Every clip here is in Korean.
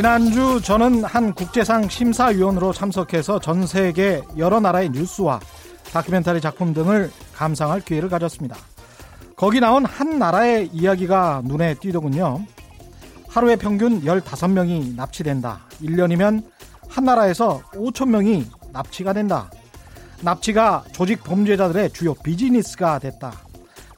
지난주 저는 한 국제상 심사위원으로 참석해서 전 세계 여러 나라의 뉴스와 다큐멘터리 작품 등을 감상할 기회를 가졌습니다. 거기 나온 한 나라의 이야기가 눈에 띄더군요. 하루에 평균 15명이 납치된다. 1년이면 한 나라에서 5,000명이 납치가 된다. 납치가 조직 범죄자들의 주요 비즈니스가 됐다.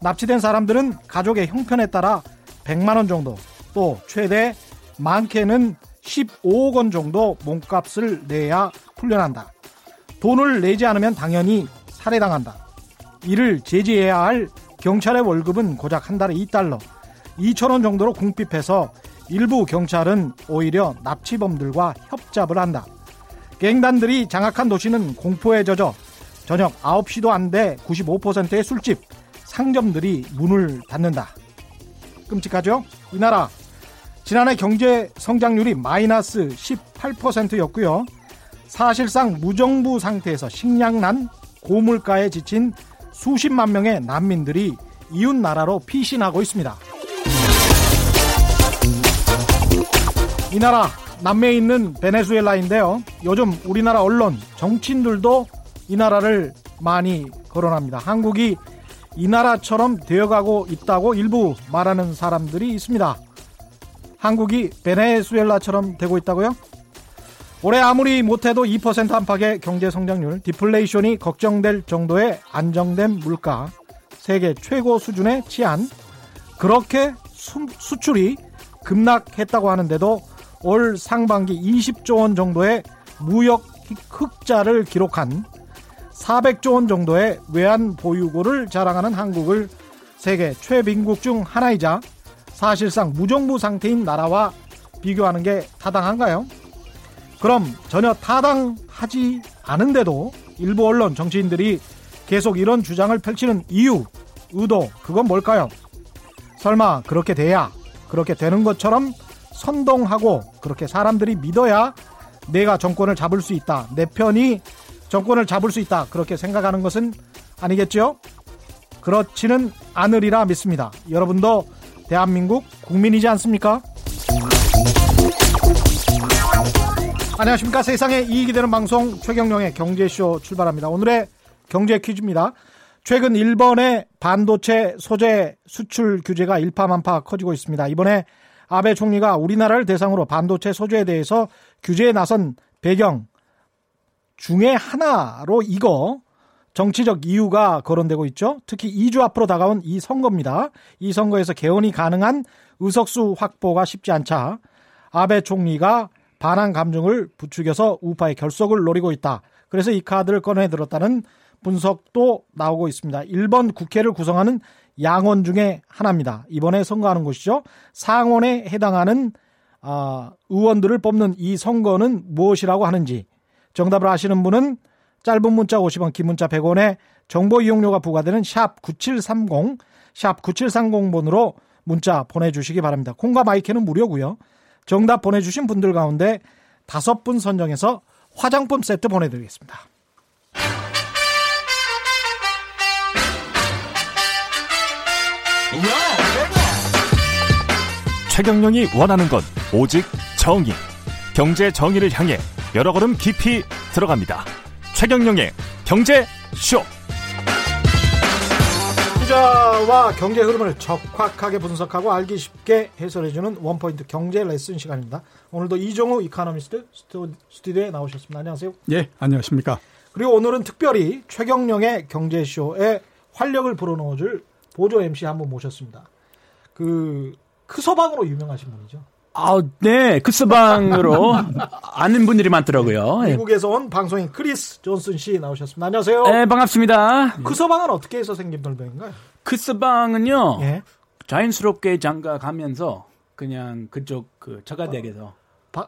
납치된 사람들은 가족의 형편에 따라 100만 원 정도, 또 최대 많게는 15억 원 정도 몸값을 내야 풀려난다. 돈을 내지 않으면 당연히 살해당한다. 이를 제지해야 할 경찰의 월급은 고작 한 달에 $2, 2,000원 정도로 궁핍해서 일부 경찰은 오히려 납치범들과 협잡을 한다. 갱단들이 장악한 도시는 공포에 젖어 저녁 9시도 안 돼 95%의 술집, 상점들이 문을 닫는다. 끔찍하죠? 이 나라 지난해 경제 성장률이 마이너스 18%였고요. 사실상 무정부 상태에서 식량난, 고물가에 지친 수십만 명의 난민들이 이웃 나라로 피신하고 있습니다. 이 나라 남미에 있는 베네수엘라인데요. 요즘 우리나라 언론, 정치인들도 이 나라를 많이 거론합니다. 한국이 이 나라처럼 되어가고 있다고 일부 말하는 사람들이 있습니다. 한국이 베네수엘라처럼 되고 있다고요? 올해 아무리 못해도 2% 안팎의 경제성장률, 디플레이션이 걱정될 정도의 안정된 물가, 세계 최고 수준의 치안, 그렇게 수출이 급락했다고 하는데도 올 상반기 20조 원 정도의 무역 흑자를 기록한 400조 원 정도의 외환 보유고를 자랑하는 한국을 세계 최빈국 중 하나이자 사실상 무정부 상태인 나라와 비교하는 게 타당한가요? 그럼 전혀 타당하지 않은데도 일부 언론 정치인들이 계속 이런 주장을 펼치는 이유, 의도, 그건 뭘까요? 설마 그렇게 돼야 그렇게 되는 것처럼 선동하고 그렇게 사람들이 믿어야 내가 정권을 잡을 수 있다, 내 편이 정권을 잡을 수 있다, 그렇게 생각하는 것은 아니겠죠? 그렇지는 않으리라 믿습니다. 여러분도 대한민국 국민이지 않습니까? 안녕하십니까? 세상에 이익이 되는 방송 최경령의 경제쇼 출발합니다. 오늘의 경제 퀴즈입니다. 최근 일본의 반도체 소재 수출 규제가 일파만파 커지고 있습니다. 이번에 아베 총리가 우리나라를 대상으로 반도체 소재에 대해서 규제에 나선 배경 중에 하나로 이거 정치적 이유가 거론되고 있죠. 특히 2주 앞으로 다가온 이 선거입니다. 이 선거에서 개헌이 가능한 의석수 확보가 쉽지 않자 아베 총리가 반한 감정을 부추겨서 우파의 결속을 노리고 있다. 그래서 이 카드를 꺼내들었다는 분석도 나오고 있습니다. 일본 국회를 구성하는 양원 중에 하나입니다. 이번에 선거하는 곳이죠. 상원에 해당하는 의원들을 뽑는 이 선거는 무엇이라고 하는지 정답을 아시는 분은 짧은 문자 50원, 긴 문자 100원에 정보 이용료가 부과되는 샵 9730, 샵 9730번으로 문자 보내주시기 바랍니다. 콩과 마이크는 무료고요. 정답 보내주신 분들 가운데 5분 선정해서 화장품 세트 보내드리겠습니다. 최경영이 원하는 건 오직 정의. 경제 정의를 향해 여러 걸음 깊이 들어갑니다. 최경영의 경제쇼. 투자와 경제 흐름을 적확하게 분석하고 알기 쉽게 해설해주는 원포인트 경제 레슨 시간입니다. 오늘도 이종우 이코노미스트 스튜디오에 나오셨습니다. 안녕하세요. 예, 안녕하십니까. 그리고 오늘은 특별히 최경영의 경제쇼에 활력을 불어넣어줄 보조 MC 한번 모셨습니다. 크서방으로 유명하신 분이죠. 아, 네, 크스방으로 아는 분들이 많더라고요. 미국에서 온 방송인 크리스 존슨 씨 나오셨습니다. 안녕하세요. 네, 반갑습니다. 크스방은 어떻게 해서 생긴 돌병인가요? 크스방은요, 예. 자연스럽게 장가가면서 그냥 그쪽 그 처가댁에서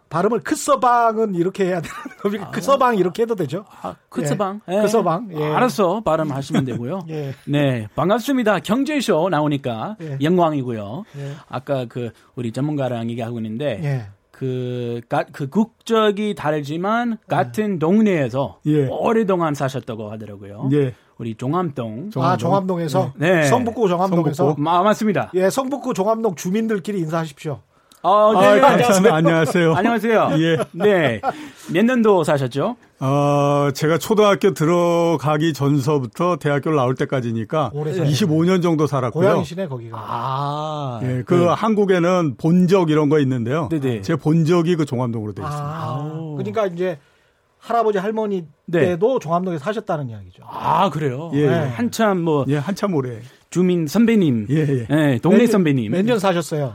발음을 크서방은 이렇게 해야 되는 겁니까? 크서방 이렇게 해도 되죠? 크서방. 예. 크서방. 예. 알았어. 발음하시면 되고요. 예. 네. 반갑습니다. 경제쇼 나오니까 예. 영광이고요. 예. 아까 그 우리 전문가랑 얘기하고 있는데 예. 그 국적이 다르지만 같은 예. 동네에서 예. 오랫동안 사셨다고 하더라고요. 예. 우리 종암동. 아, 종암동에서? 네. 성북구 종암동에서? 맞습니다. 예, 성북구 종암동 주민들끼리 인사하십시오. 네, 감사합니다. 안녕하세요. 안녕하세요. 예. 네. 몇 년도 사셨죠? 제가 초등학교 들어가기 전서부터 대학교를 나올 때까지니까 25년 정도 살았고요. 고향이시네, 거기가. 예, 네. 한국에는 본적 이런 거 있는데요. 네네. 제 본적이 그 종암동으로 되어 있습니다. 그러니까 이제 할아버지 할머니 때도 종암동에서 사셨다는 이야기죠. 아, 그래요? 예. 네. 한참 뭐. 예, 한참 오래. 주민 선배님. 예. 예, 동네 선배님. 몇 년 사셨어요?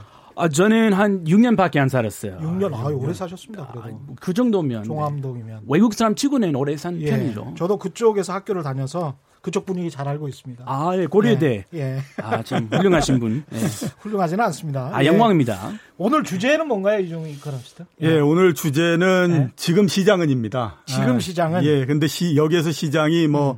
저는 한 6년밖에 안 살았어요. 6년? 아유, 오래 사셨습니다. 그래도. 그 정도면. 종암동이면. 외국 사람 치고는 오래 산 편이죠. 저도 그쪽에서 학교를 다녀서 그쪽 분위기 잘 알고 있습니다. 아, 예, 고려대. 예. 참 훌륭하신 분. 예. 훌륭하지는 않습니다. 영광입니다. 오늘 주제는 뭔가요, 이종희 이코노미스트? 예, 오늘 주제는 지금 시장은입니다. 지금 시장은? 예, 근데 여기에서 시장이 뭐,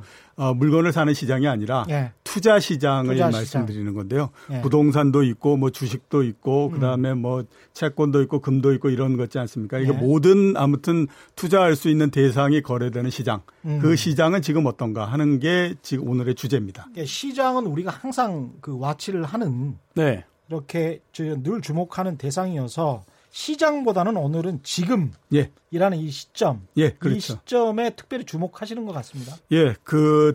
물건을 사는 시장이 아니라 투자 시장을 말씀드리는 건데요. 부동산도 있고 뭐 주식도 있고 그다음에 뭐 채권도 있고 금도 있고 이런 것 있지 않습니까? 이게 모든 아무튼 투자할 수 있는 대상이 거래되는 시장. 그 시장은 지금 어떤가 하는 게 지금 오늘의 주제입니다. 예, 시장은 우리가 항상 그 와치를 하는 이렇게 늘 주목하는 대상이어서 시장보다는 오늘은 지금이라는 이 시점, 그렇죠. 이 시점에 특별히 주목하시는 것 같습니다. 예,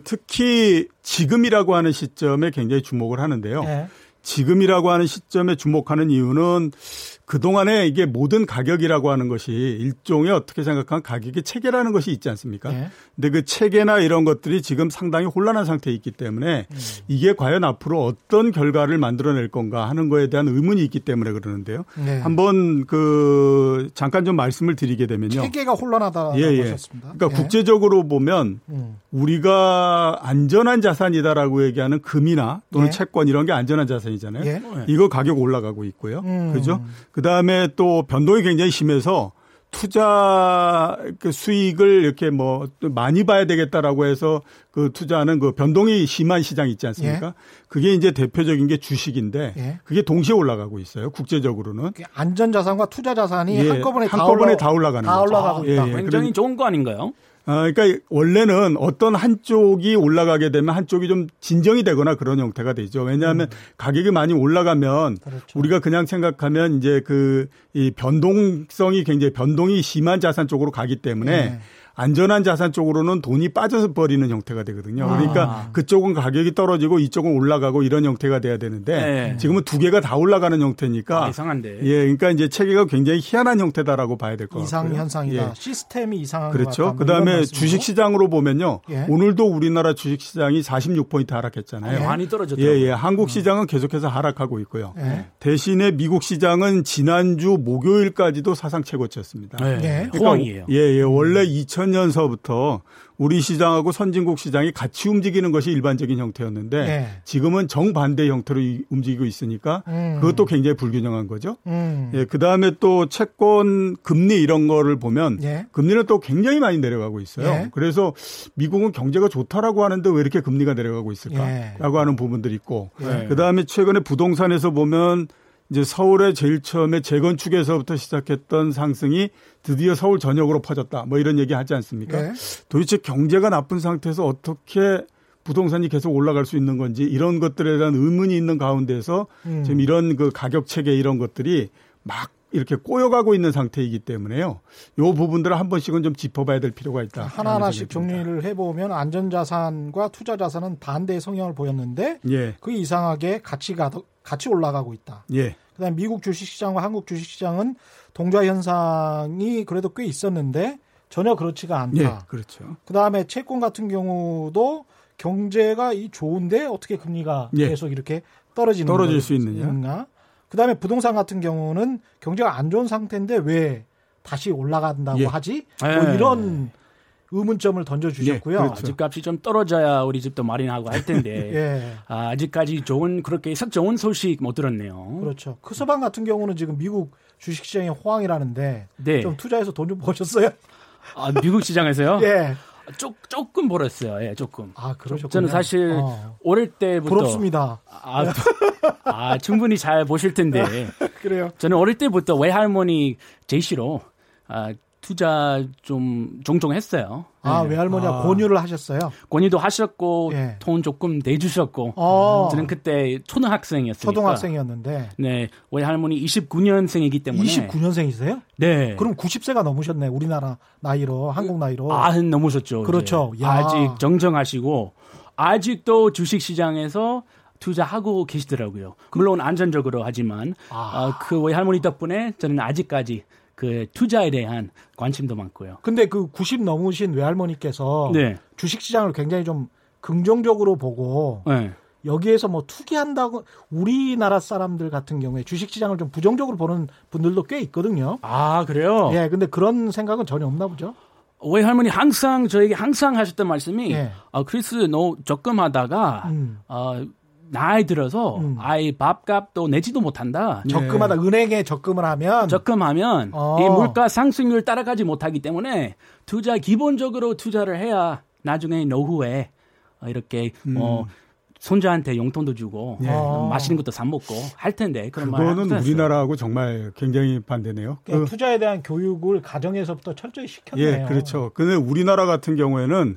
특히 지금이라고 하는 시점에 굉장히 주목을 하는데요. 지금이라고 하는 시점에 주목하는 이유는 그동안에 이게 모든 가격이라고 하는 것이 일종의 어떻게 생각하면 가격의 체계라는 것이 있지 않습니까? 근데 그 체계나 이런 것들이 지금 상당히 혼란한 상태에 있기 때문에 이게 과연 앞으로 어떤 결과를 만들어낼 건가 하는 거에 대한 의문이 있기 때문에 그러는데요. 한번 잠깐 좀 말씀을 드리게 되면요. 체계가 혼란하다라고 하셨습니다. 그러니까 국제적으로 보면 우리가 안전한 자산이다라고 얘기하는 금이나 또는 채권 이런 게 안전한 자산이잖아요. 이거 가격 올라가고 있고요. 그죠? 그다음에 또 변동이 굉장히 심해서 투자 수익을 이렇게 뭐 많이 봐야 되겠다라고 해서 그 투자하는 그 변동이 심한 시장 있지 않습니까? 그게 이제 대표적인 게 주식인데 그게 동시에 올라가고 있어요. 국제적으로는 안전 자산과 투자 자산이 한꺼번에 다 올라가는 거죠. 다 올라가고 있다. 굉장히 좋은 거 아닌가요? 그러니까 원래는 어떤 한쪽이 올라가게 되면 한쪽이 좀 진정이 되거나 그런 형태가 되죠. 왜냐하면 가격이 많이 올라가면 우리가 그냥 생각하면 이제 이 변동이 심한 자산 쪽으로 가기 때문에 안전한 자산 쪽으로는 돈이 빠져서 버리는 형태가 되거든요. 그러니까 그쪽은 가격이 떨어지고 이쪽은 올라가고 이런 형태가 돼야 되는데 지금은 두 개가 다 올라가는 형태니까 이상한데. 예, 그러니까 이제 체계가 굉장히 희한한 형태다라고 봐야 될 것 같고요. 이상 현상이다. 시스템이 이상한 것 같다. 그렇죠. 그다음에 주식 시장으로 보면요. 오늘도 우리나라 주식 시장이 46포인트 하락했잖아요. 많이 떨어졌더라고요. 예, 한국 시장은 계속해서 하락하고 있고요. 대신에 미국 시장은 지난주 목요일까지도 사상 최고치였습니다. 그러니까 호황이에요. 예, 원래 2000년서부터 우리 시장하고 선진국 시장이 같이 움직이는 것이 일반적인 형태였는데 지금은 정반대 형태로 움직이고 있으니까 그것도 굉장히 불균형한 거죠. 예, 그다음에 또 채권 금리 이런 거를 보면 금리는 또 굉장히 많이 내려가고 있어요. 그래서 미국은 경제가 좋다라고 하는데 왜 이렇게 금리가 내려가고 있을까라고 하는 부분들이 있고 그다음에 최근에 부동산에서 보면 이제 서울의 제일 처음에 재건축에서부터 시작했던 상승이 드디어 서울 전역으로 퍼졌다. 뭐 이런 얘기 하지 않습니까? 도대체 경제가 나쁜 상태에서 어떻게 부동산이 계속 올라갈 수 있는 건지 이런 것들에 대한 의문이 있는 가운데서 지금 이런 그 가격 체계 이런 것들이 막 이렇게 꼬여가고 있는 상태이기 때문에요. 이 부분들을 한 번씩은 좀 짚어봐야 될 필요가 있다. 하나하나씩 정리를 해보면 안전자산과 투자자산은 반대의 성향을 보였는데 그 이상하게 같이 올라가고 있다. 그다음에 미국 주식시장과 한국 주식시장은 동좌 현상이 그래도 꽤 있었는데 전혀 그렇지가 않다. 그렇죠. 그다음에 채권 같은 경우도 경제가 좋은데 어떻게 금리가 계속 이렇게 떨어질 수 있느냐. 그다음에 부동산 같은 경우는 경제가 안 좋은 상태인데 왜 다시 올라간다고 하지? 뭐 이런 의문점을 던져주셨고요. 그렇죠. 집값이 좀 떨어져야 우리 집도 마련하고 할 텐데 아직까지 그렇게 좋은 소식 못 들었네요. 그렇죠. 그 서방 같은 경우는 지금 미국 주식시장의 호황이라는데 좀 투자해서 돈 좀 버셨어요? 미국 시장에서요? 조금 벌었어요. 조금. 그러셨군요. 저는 사실 어릴 때부터 부럽습니다. 충분히 잘 보실 텐데. 그래요. 저는 어릴 때부터 외할머니 제시로 투자 좀 종종 했어요. 아, 네. 외할머니가 권유를 하셨어요? 권유도 하셨고, 예. 돈 조금 내주셨고, 저는 그때 초등학생이었으니까. 초등학생이었는데. 네, 외할머니 29년생이기 때문에. 29년생이세요? 네. 그럼 90세가 넘으셨네, 우리나라 나이로, 한국 나이로. 아, 넘으셨죠. 그렇죠. 야. 아직 정정하시고, 아직도 주식시장에서 투자하고 계시더라고요. 물론 안전적으로 하지만, 그 외할머니 덕분에 저는 아직까지 그 투자에 대한 관심도 많고요. 근데 그 90 넘으신 외할머니께서 네. 주식시장을 굉장히 좀 긍정적으로 보고 네. 여기에서 뭐 투기한다고 우리나라 사람들 같은 경우에 주식시장을 좀 부정적으로 보는 분들도 꽤 있거든요. 아 그래요? 예, 근데 그런 생각은 전혀 없나 보죠. 외할머니 항상 저에게 항상 하셨던 말씀이 네. 크리스 너 적금 하다가 나이 들어서 아이 밥값도 내지도 못한다. 적금하다 네. 은행에 적금하면 이 물가 상승률 따라가지 못하기 때문에 투자 기본적으로 투자를 해야 나중에 노후에 이렇게 손자한테 용돈도 주고 네. 맛있는 것도 사 먹고 할 텐데 그거는 우리나라하고 정말 굉장히 반대네요. 그, 투자에 대한 교육을 가정에서부터 철저히 시켰네요. 예, 그렇죠. 근데 우리나라 같은 경우에는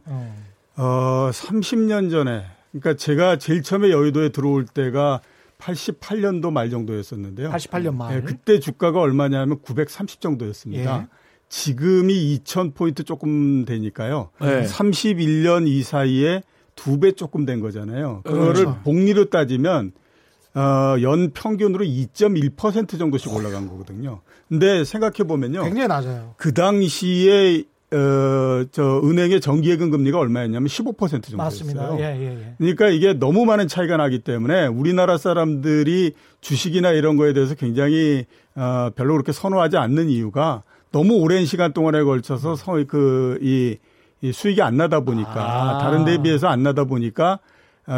30년 전에 그러니까 제가 제일 처음에 여의도에 들어올 때가 88년도 말 정도였었는데요. 88년 말. 네, 그때 주가가 얼마냐면 930 정도였습니다. 예. 지금이 2000포인트 조금 되니까요. 예. 31년 이 사이에 2배 조금 된 거잖아요. 그거를 그렇죠. 복리로 따지면 연 평균으로 2.1% 정도씩 올라간 거거든요. 근데 생각해 보면요. 굉장히 낮아요. 그 당시에 저 은행의 정기예금 금리가 얼마였냐면 15% 정도였어요. 맞습니다. 예, 예, 예. 그러니까 이게 너무 많은 차이가 나기 때문에 우리나라 사람들이 주식이나 이런 거에 대해서 굉장히 별로 그렇게 선호하지 않는 이유가 너무 오랜 시간 동안에 걸쳐서 이 수익이 안 나다 보니까 다른 데에 비해서 안 나다 보니까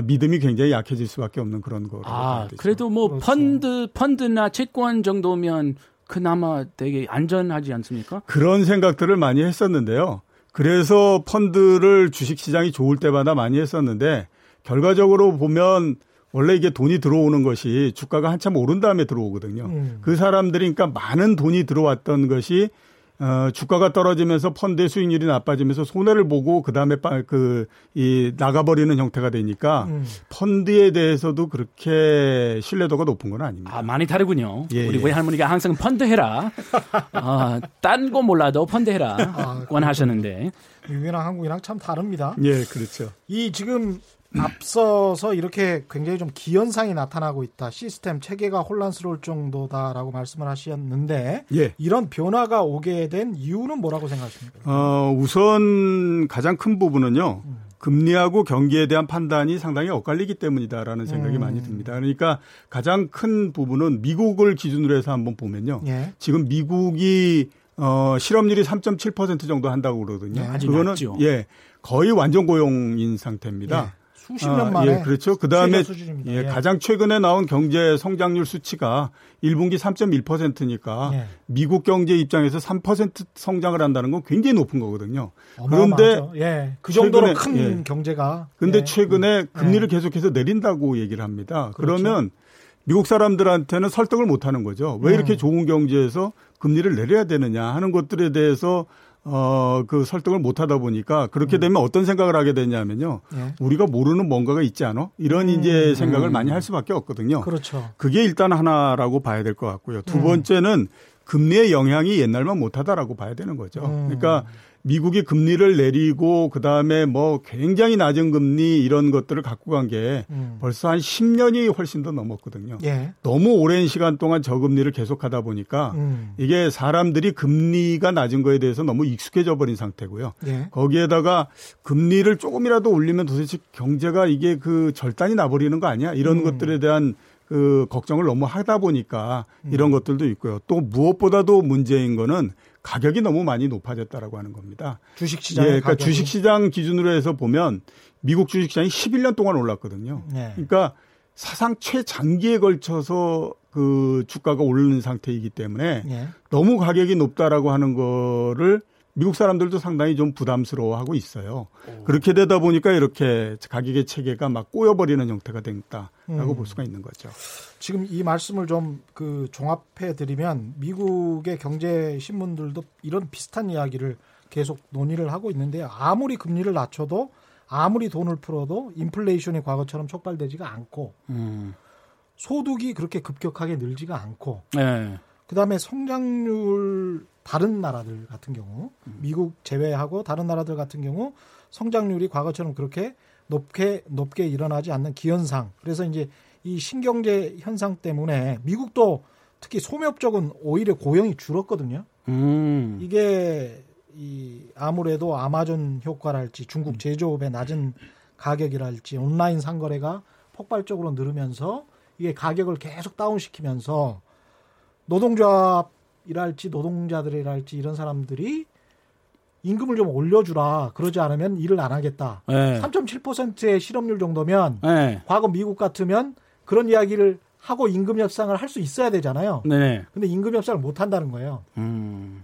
믿음이 굉장히 약해질 수밖에 없는 그런 거라고 봐야 되죠. 그래도 뭐 그렇죠. 펀드나 채권 정도면 그나마 되게 안전하지 않습니까? 그런 생각들을 많이 했었는데요. 그래서 펀드를 주식시장이 좋을 때마다 많이 했었는데 결과적으로 보면 원래 이게 돈이 들어오는 것이 주가가 한참 오른 다음에 들어오거든요. 그 사람들이 그러니까 많은 돈이 들어왔던 것이 주가가 떨어지면서 펀드의 수익률이 나빠지면서 손해를 보고 그다음에 나가버리는 형태가 되니까 펀드에 대해서도 그렇게 신뢰도가 높은 건 아닙니다. 아, 많이 다르군요. 예, 우리 외할머니가 항상 펀드 해라. 딴 거 몰라도 펀드 해라. 권하셨는데. 미국이랑 한국이랑 참 다릅니다. 예, 그렇죠. 이 지금 앞서서 이렇게 굉장히 좀 기현상이 나타나고 있다. 시스템 체계가 혼란스러울 정도다라고 말씀을 하셨는데 예. 이런 변화가 오게 된 이유는 뭐라고 생각하십니까? 우선 가장 큰 부분은요. 금리하고 경기에 대한 판단이 상당히 엇갈리기 때문이다라는 생각이 많이 듭니다. 그러니까 가장 큰 부분은 미국을 기준으로 해서 한번 보면요. 예. 지금 미국이 실업률이 3.7% 정도 한다고 그러거든요. 예, 아주 그거는 낮죠. 예, 거의 완전 고용인 상태입니다. 예. 수십 년 만에. 예, 그렇죠. 그 다음에 예, 가장 최근에 나온 경제 성장률 수치가 1분기 3.1%니까 예. 미국 경제 입장에서 3% 성장을 한다는 건 굉장히 높은 거거든요. 그런데 예. 그 정도로 최근에, 큰 예. 경제가. 그런데 예. 최근에 금리를 계속해서 내린다고 얘기를 합니다. 그렇죠. 그러면 미국 사람들한테는 설득을 못하는 거죠. 왜 이렇게 좋은 경제에서 금리를 내려야 되느냐 하는 것들에 대해서 그 설득을 못 하다 보니까 그렇게 되면 어떤 생각을 하게 되냐면요. 예. 우리가 모르는 뭔가가 있지 않아? 이런 이제 생각을 많이 할 수밖에 없거든요. 그렇죠. 그게 일단 하나라고 봐야 될 것 같고요. 두 번째는 금리의 영향이 옛날만 못하다라고 봐야 되는 거죠. 그러니까 미국이 금리를 내리고 그다음에 뭐 굉장히 낮은 금리 이런 것들을 갖고 간 게 벌써 한 10년이 훨씬 더 넘었거든요. 예. 너무 오랜 시간 동안 저금리를 계속하다 보니까 이게 사람들이 금리가 낮은 거에 대해서 너무 익숙해져 버린 상태고요. 예. 거기에다가 금리를 조금이라도 올리면 도대체 경제가 이게 그 절단이 나버리는 거 아니야? 이런 것들에 대한 그 걱정을 너무 하다 보니까 이런 것들도 있고요. 또 무엇보다도 문제인 거는 가격이 너무 많이 높아졌다라고 하는 겁니다. 주식시장 예, 그러니까 가격이. 주식시장 기준으로 해서 보면 미국 주식시장이 11년 동안 올랐거든요. 네. 그러니까 사상 최장기에 걸쳐서 그 주가가 오르는 상태이기 때문에 네. 너무 가격이 높다라고 하는 거를 미국 사람들도 상당히 좀 부담스러워하고 있어요. 오. 그렇게 되다 보니까 이렇게 가격의 체계가 막 꼬여버리는 형태가 된다라고 볼 수가 있는 거죠. 지금 이 말씀을 좀 그 종합해드리면 미국의 경제신문들도 이런 비슷한 이야기를 계속 논의를 하고 있는데요. 아무리 금리를 낮춰도 아무리 돈을 풀어도 인플레이션이 과거처럼 촉발되지가 않고 소득이 그렇게 급격하게 늘지가 않고 네. 그다음에 성장률 다른 나라들 같은 경우 미국 제외하고 다른 나라들 같은 경우 성장률이 과거처럼 그렇게 높게 일어나지 않는 기현상. 그래서 이제 이 신경제 현상 때문에 미국도 특히 소매업 쪽은 오히려 고용이 줄었거든요. 이게 이 아무래도 아마존 효과랄지 중국 제조업의 낮은 가격이랄지 온라인 상거래가 폭발적으로 늘으면서 이게 가격을 계속 다운시키면서 노동조합이랄지 노동자들이랄지 이런 사람들이 임금을 좀 올려주라. 그러지 않으면 일을 안 하겠다. 네. 3.7%의 실업률 정도면 네. 과거 미국 같으면 그런 이야기를 하고 임금 협상을 할 수 있어야 되잖아요. 그런데 네. 임금 협상을 못 한다는 거예요.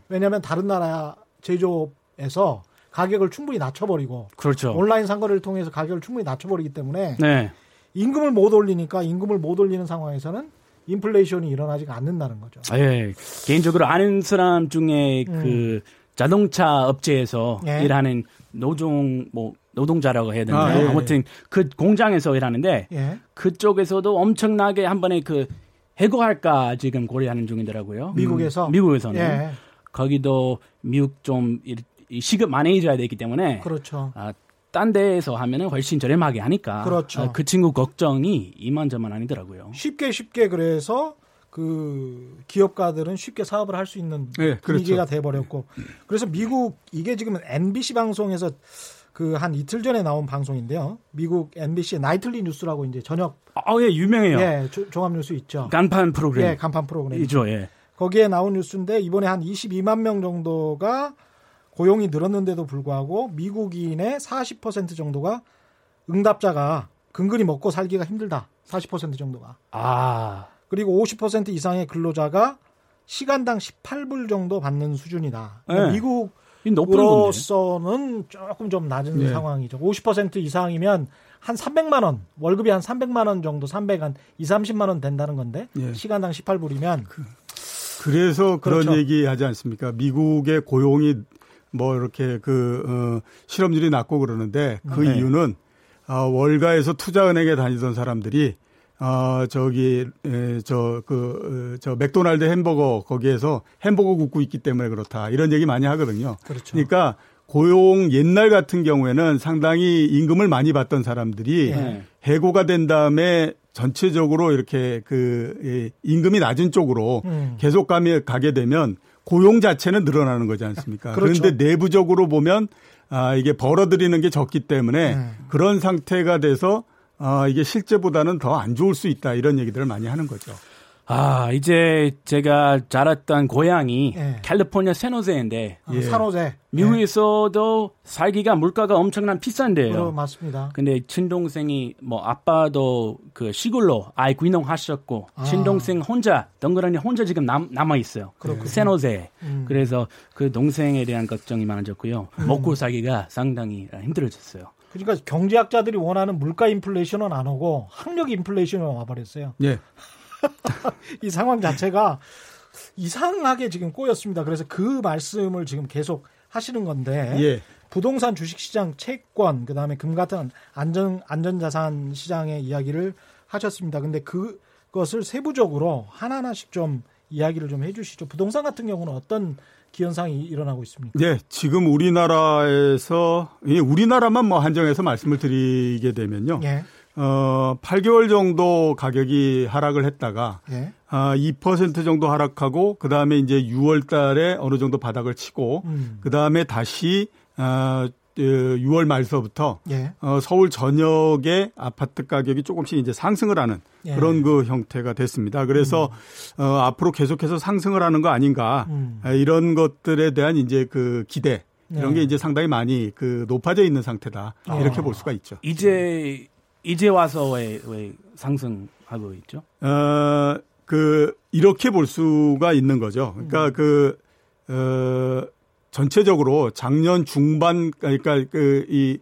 왜냐하면 다른 나라 제조업에서 가격을 충분히 낮춰버리고 그렇죠. 온라인 상거래를 통해서 가격을 충분히 낮춰버리기 때문에 네. 임금을 못 올리니까 임금을 못 올리는 상황에서는 인플레이션이 일어나지 않는다는 거죠. 예, 개인적으로 아는 사람 중에 그 자동차 업체에서 예. 일하는 노동자라고 해야 되나요? 아, 예. 아무튼 그 공장에서 일하는데 예. 그쪽에서도 엄청나게 한 번에 그 해고할까 지금 고려하는 중이더라고요. 미국에서? 미국에서는. 예. 거기도 미국 좀 시급 많이 해줘야 되기 때문에 그렇죠. 아, 딴 데에서 하면은 훨씬 저렴하게 하니까 그렇죠. 아, 그 친구 걱정이 이만저만 아니더라고요. 쉽게 그래서 그 기업가들은 쉽게 사업을 할 수 있는 네, 분위기가 그렇죠. 돼버렸고 그래서 미국 이게 지금 MBC 방송에서 그 한 이틀 전에 나온 방송인데요. 미국 MBC 나이틀리 뉴스라고 이제 저녁 예 유명해요. 예 종합 뉴스 있죠. 간판 프로그램. 예 간판 프로그램이죠. 예. 거기에 나온 뉴스인데 이번에 한 22만 명 정도가 고용이 늘었는데도 불구하고 미국인의 40% 정도가 응답자가 근근히 먹고 살기가 힘들다. 40% 정도가. 아. 그리고 50% 이상의 근로자가 시간당 18불 정도 받는 수준이다. 그러니까 네. 미국으로서는 조금 좀 낮은 네. 상황이죠. 50% 이상이면 한 300만 원, 월급이 한 300만 원 정도, 2, 30만 원 된다는 건데 네. 시간당 18불이면 그래서 그런 그렇죠. 얘기 하지 않습니까? 미국의 고용이 뭐 이렇게 그 실업률이 낮고 그러는데 그 네. 이유는 월가에서 투자은행에 다니던 사람들이 맥도날드 햄버거 거기에서 햄버거 굽고 있기 때문에 그렇다 이런 얘기 많이 하거든요. 그렇죠. 그러니까 고용 옛날 같은 경우에는 상당히 임금을 많이 받던 사람들이 네. 해고가 된 다음에 전체적으로 이렇게 그 임금이 낮은 쪽으로 계속 가게 되면 고용 자체는 늘어나는 거지 않습니까? 그렇죠. 그런데 내부적으로 보면 이게 벌어들이는 게 적기 때문에 그런 상태가 돼서 이게 실제보다는 더 안 좋을 수 있다 이런 얘기들을 많이 하는 거죠. 아 이제 제가 자랐던 고향이 캘리포니아 샌호세인데 산호세 미국에서도 살기가 물가가 엄청난 비싼데요. 맞습니다. 근데 친동생이 뭐 아빠도 그 시골로 아예 귀농하셨고 친동생 혼자 덩그러니 혼자 지금 남아 있어요. 샌호세. 그래서 그 동생에 대한 걱정이 많아졌고요. 먹고 살기가 상당히 힘들어졌어요. 그러니까 경제학자들이 원하는 물가 인플레이션은 안 오고 학력 인플레이션이 와버렸어요. 예. 이 상황 자체가 이상하게 지금 꼬였습니다. 그래서 그 말씀을 지금 계속 하시는 건데 예. 부동산, 주식시장, 채권, 그다음에 금 같은 안전자산 시장의 이야기를 하셨습니다. 근데 그것을 세부적으로 하나하나씩 좀 이야기를 좀 해주시죠. 부동산 같은 경우는 어떤 기현상이 일어나고 있습니까? 예, 지금 우리나라만 뭐 한정해서 말씀을 드리게 되면요. 예. 8개월 정도 가격이 하락을 했다가 2% 정도 하락하고 그다음에 이제 6월 달에 어느 정도 바닥을 치고 그다음에 다시 6월 말서부터 예. 서울 전역의 아파트 가격이 조금씩 이제 상승을 하는 그런 그 형태가 됐습니다. 그래서 앞으로 계속해서 상승을 하는 거 아닌가 이런 것들에 대한 이제 그 기대 이런 게 이제 상당히 많이 그 높아져 있는 상태다. 이렇게 볼 수가 있죠. 이제 와서 왜 상승하고 있죠? 이렇게 볼 수가 있는 거죠. 그러니까 전체적으로 작년 중반, 그러니까 그 이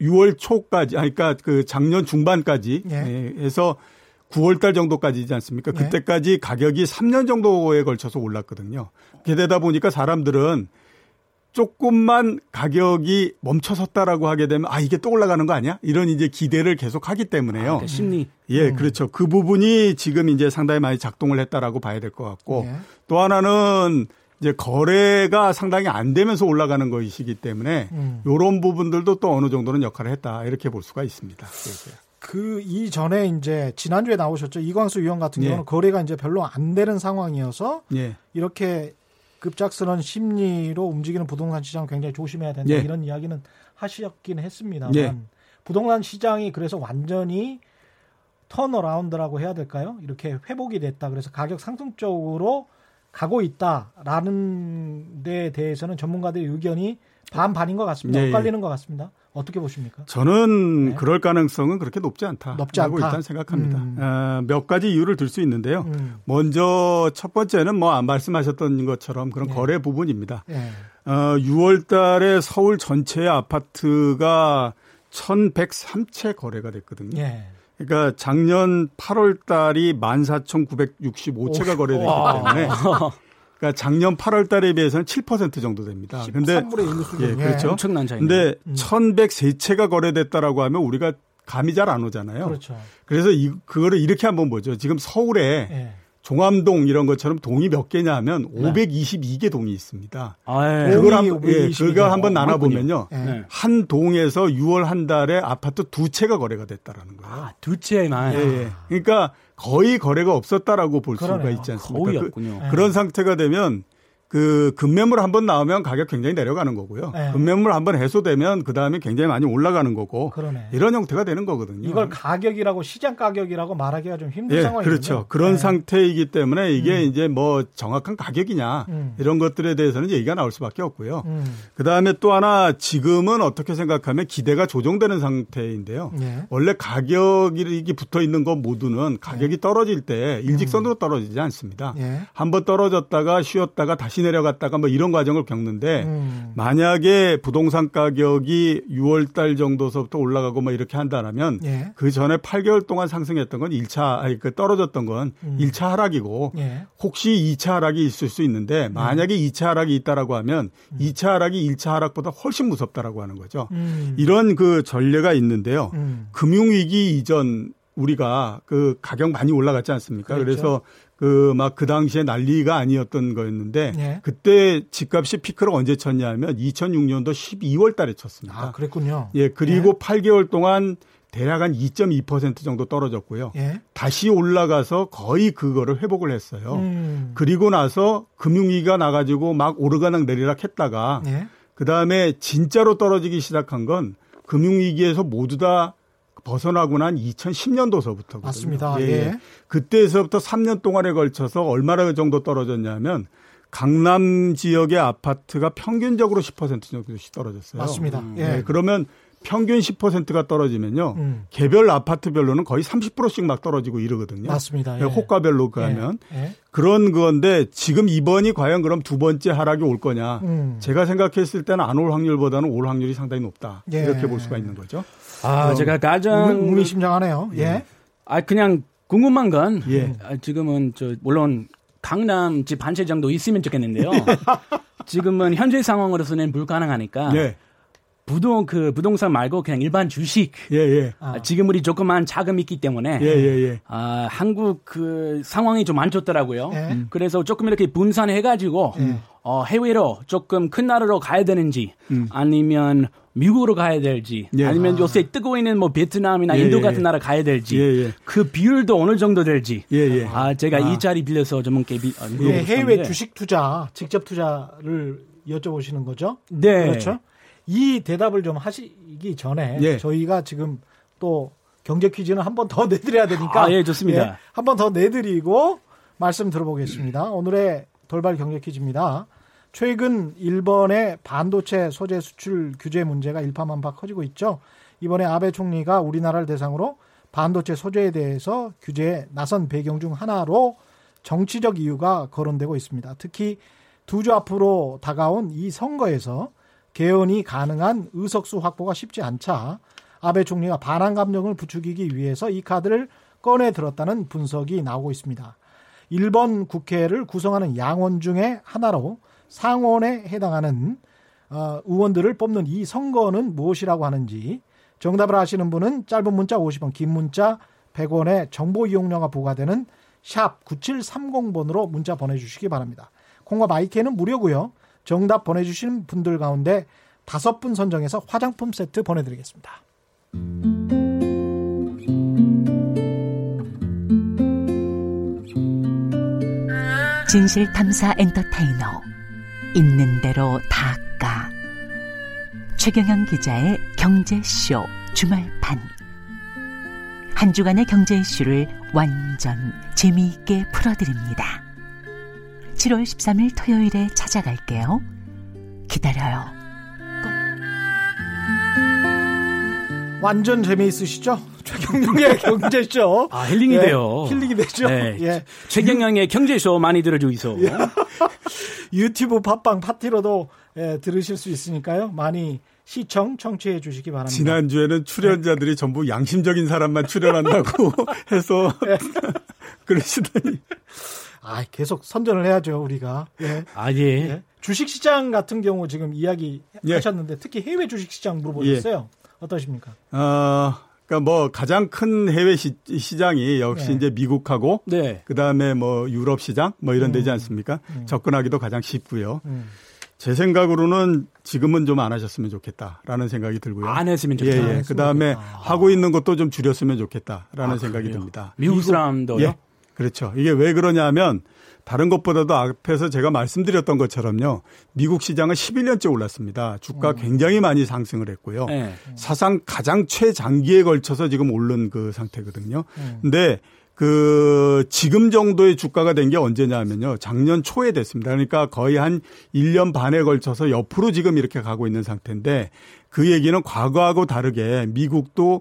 6월 초까지, 그러니까 그 작년 중반까지 예. 해서 9월 달 정도까지지 않습니까? 그때까지 예. 가격이 3년 정도에 걸쳐서 올랐거든요. 그렇게 되다 보니까 사람들은 조금만 가격이 멈춰섰다라고 하게 되면 아, 이게 또 올라가는 거 아니야? 이런 이제 기대를 계속 하기 때문에요. 아, 그러니까 심리. 예, 그렇죠. 그 부분이 지금 이제 상당히 많이 작동을 했다라고 봐야 될 것 같고 예. 또 하나는 이제 거래가 상당히 안 되면서 올라가는 것이기 때문에 이런 부분들도 또 어느 정도는 역할을 했다 이렇게 볼 수가 있습니다. 그 이전에 이제 지난주에 나오셨죠. 이광수 위원 같은 경우는 예. 거래가 이제 별로 안 되는 상황이어서 예. 이렇게 급작스런 심리로 움직이는 부동산 시장 굉장히 조심해야 된다 예. 이런 이야기는 하셨긴 했습니다만 예. 부동산 시장이 그래서 완전히 턴어라운드라고 해야 될까요? 이렇게 회복이 됐다. 그래서 가격 상승 쪽으로 가고 있다라는 데에 대해서는 전문가들의 의견이 반반인 것 같습니다. 네. 엇갈리는 것 같습니다. 어떻게 보십니까? 저는 네. 그럴 가능성은 그렇게 높지 않다라고 일단 생각합니다. 몇 가지 이유를 들 수 있는데요. 먼저 첫 번째는 뭐 말씀하셨던 것처럼 그런 네. 거래 부분입니다. 네. 6월 달에 서울 전체의 아파트가 1,103채 거래가 됐거든요. 네. 그러니까 작년 8월 달이 14,965채가 거래됐기 때문에 그러니까 작년 8월 달에 비해서는 7% 정도 됩니다. 근데 3분의 1 수준이에요. 예, 그렇죠. 엄청난 차이네요. 근데 1,103채가 거래됐다라고 하면 우리가 감이 잘 안 오잖아요. 그렇죠. 그래서 그거를 이렇게 한번 보죠. 지금 서울에 예. 종암동 이런 것처럼 동이 몇 개냐 하면 네. 522개 동이 있습니다. 아, 예. 그걸 한번 나눠보면요. 네. 한 동에서 6월 한 달에 아파트 2채가 거래가 됐다라는 거예요. 아, 2채만. 예, 예. 그러니까 거의 거래가 없었다라고 볼 수가 있지 않습니까? 거의 없군요. 그런 상태가 되면 그 급매물 한번 나오면 가격 굉장히 내려가는 거고요. 네. 급매물 한번 해소되면 그다음에 굉장히 많이 올라가는 거고 그러네. 이런 형태가 되는 거거든요. 이걸 가격이라고 시장 가격이라고 말하기가 좀 힘든 네, 상황이거든요. 그렇죠. 그런 네. 상태이기 때문에 이게 이제 뭐 정확한 가격이냐 이런 것들에 대해서는 얘기가 나올 수밖에 없고요. 그다음에 또 하나 지금은 어떻게 생각하면 기대가 조정되는 상태인데요. 네. 원래 가격이 붙어 있는 것 모두는 가격이 네. 떨어질 때 일직선으로 떨어지지 않습니다. 네. 한번 떨어졌다가 쉬었다가 다시 내려갔다가 뭐 이런 과정을 겪는데 만약에 부동산 가격이 6월 달 정도서부터 올라가고 뭐 이렇게 한다라면 예. 그 전에 8개월 동안 상승했던 건 1차 떨어졌던 건 1차 하락이고 예. 혹시 2차 하락이 있을 수 있는데 만약에 2차 하락이 있다라고 하면 2차 하락이 1차 하락보다 훨씬 무섭다라고 하는 거죠. 이런 그 전례가 있는데요. 금융위기 이전 우리가 그 가격 많이 올라갔지 않습니까? 그렇죠. 그래서 그 당시에 난리가 아니었던 거였는데 예. 그때 집값이 피크를 언제 쳤냐 하면 2006년도 12월 달에 쳤습니다. 아, 그랬군요. 예, 그리고 예. 8개월 동안 대략 한 2.2% 정도 떨어졌고요. 예. 다시 올라가서 거의 그거를 회복을 했어요. 그리고 나서 금융위기가 나가지고 막 오르가락 내리락 했다가 예. 그다음에 진짜로 떨어지기 시작한 건 금융위기에서 모두 다 벗어나고 난 2010년도서부터거든요. 맞습니다. 예. 예. 그때에서부터 3년 동안에 걸쳐서 얼마나 정도 떨어졌냐면 강남 지역의 아파트가 평균적으로 10% 정도씩 떨어졌어요. 맞습니다. 예. 그러면 평균 10%가 떨어지면요. 개별 아파트별로는 거의 30%씩 막 떨어지고 이러거든요. 맞습니다. 예. 호가별로 가면. 예. 그런 건데 지금 이번이 과연 그럼 두 번째 하락이 올 거냐. 제가 생각했을 때는 안 올 확률보다는 올 확률이 상당히 높다. 예. 이렇게 볼 수가 있는 거죠. 아, 제가 가장 의미심장하네요. 예. 아, 그냥 궁금한 건 예. 지금은 물론 강남 집 한 채 정도 있으면 좋겠는데요. 지금은 현재 상황으로서는 불가능하니까 예. 부동산 말고 그냥 일반 주식. 예, 예. 아, 지금 우리 조그만 자금이 있기 때문에. 예, 예, 예. 아, 한국 그 상황이 좀 안 좋더라고요. 예. 그래서 조금 이렇게 분산해가지고 예. 해외로 조금 큰 나라로 가야 되는지 아니면 미국으로 가야 될지 예. 아니면 요새 뜨고 있는 뭐 베트남이나 예, 인도 같은 예. 나라 가야 될지 예, 예. 그 비율도 어느 정도 될지 예, 예. 아, 제가 이 자리 빌려서 전문께 예, 해외 주식 투자, 직접 투자를 여쭤보시는 거죠? 네. 그렇죠. 이 대답을 좀 하시기 전에 예. 저희가 지금 또 경제 퀴즈는 한 번 더 내드려야 되니까 아, 예, 좋습니다. 예, 한 번 더 내드리고 말씀 들어보겠습니다. 오늘의 돌발 경제 퀴즈입니다. 최근 일본의 반도체 소재 수출 규제 문제가 일파만파 커지고 있죠. 이번에 아베 총리가 우리나라를 대상으로 반도체 소재에 대해서 규제에 나선 배경 중 하나로 정치적 이유가 거론되고 있습니다. 특히 두 주 앞으로 다가온 이 선거에서 개헌이 가능한 의석수 확보가 쉽지 않자 아베 총리가 반한 감정을 부추기기 위해서 이 카드를 꺼내 들었다는 분석이 나오고 있습니다. 일본 국회를 구성하는 양원 중에 하나로 상원에 해당하는 의원들을 뽑는 이 선거는 무엇이라고 하는지 정답을 아시는 분은 짧은 문자 50원, 긴 문자 100원에 정보 이용료가 부과되는 샵 9730번으로 문자 보내주시기 바랍니다. 콩과 마이크는 무료고요. 정답 보내주신 분들 가운데 5분 선정해서 화장품 세트 보내드리겠습니다. 진실탐사 엔터테이너 있는 대로 다 까 최경영 기자의 경제쇼 주말판. 한 주간의 경제 이슈를 완전 재미있게 풀어드립니다. 7월 13일 토요일에 찾아갈게요. 기다려요. 완전 재미있으시죠? 최경영의 경제쇼. 아, 힐링이 돼요. 힐링이 되죠. 네. 예. 최경영의 경제쇼 많이 들어주이소. 예. 유튜브 팟빵 파티로도 예, 들으실 수 있으니까요. 많이 시청, 청취해 주시기 바랍니다. 지난주에는 출연자들이 네. 전부 양심적인 사람만 출연한다고 해서 네. 그러시더니. 아, 계속 선전을 해야죠, 우리가. 예. 아, 예. 예. 주식시장 같은 경우 지금 이야기 예. 하셨는데 특히 해외 주식시장 물어보셨어요. 예. 어떠십니까? 그러니까 뭐 가장 큰 해외 시장이 역시 네. 이제 미국하고 네. 그다음에 뭐 유럽 시장 뭐 이런 데지 않습니까? 접근하기도 가장 쉽고요. 제 생각으로는 지금은 좀 안 하셨으면 좋겠다라는 생각이 들고요. 안 했으면 좋겠다. 예, 예. 그다음에 하고 있는 것도 좀 줄였으면 좋겠다라는 생각이 듭니다. 미국 사람도요? 예. 그렇죠. 이게 왜 그러냐면 다른 것보다도 앞에서 제가 말씀드렸던 것처럼요. 미국 시장은 11년째 올랐습니다. 주가 굉장히 많이 상승을 했고요. 네. 사상 가장 최장기에 걸쳐서 지금 오른 그 상태거든요. 근데 그 지금 정도의 주가가 된 게 언제냐면요. 작년 초에 됐습니다. 그러니까 거의 한 1년 반에 걸쳐서 옆으로 지금 이렇게 가고 있는 상태인데 그 얘기는 과거하고 다르게 미국도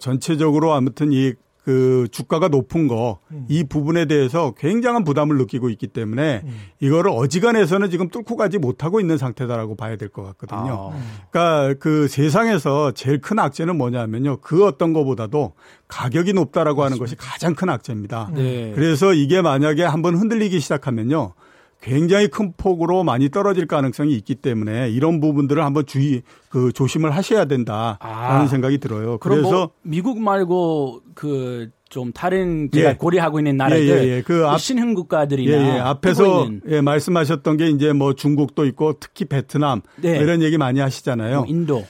전체적으로 아무튼 이 그 주가가 높은 거 이 부분에 대해서 굉장한 부담을 느끼고 있기 때문에 이거를 어지간해서는 지금 뚫고 가지 못하고 있는 상태다라고 봐야 될 것 같거든요. 그러니까 그 세상에서 제일 큰 악재는 뭐냐면요. 그 어떤 것보다도 가격이 높다라고 하는 것이 가장 큰 악재입니다. 네. 그래서 이게 만약에 한번 흔들리기 시작하면요. 굉장히 큰 폭으로 많이 떨어질 가능성이 있기 때문에 이런 부분들을 한번 조심을 하셔야 된다라는 생각이 들어요. 그래서 뭐 미국 말고 그 좀 다른 제가 예. 고려하고 있는 나라들, 그 신흥 국가들이나 앞에서 말씀하셨던 게 이제 뭐 중국도 있고 특히 베트남 뭐 이런 얘기 많이 하시잖아요. 인도,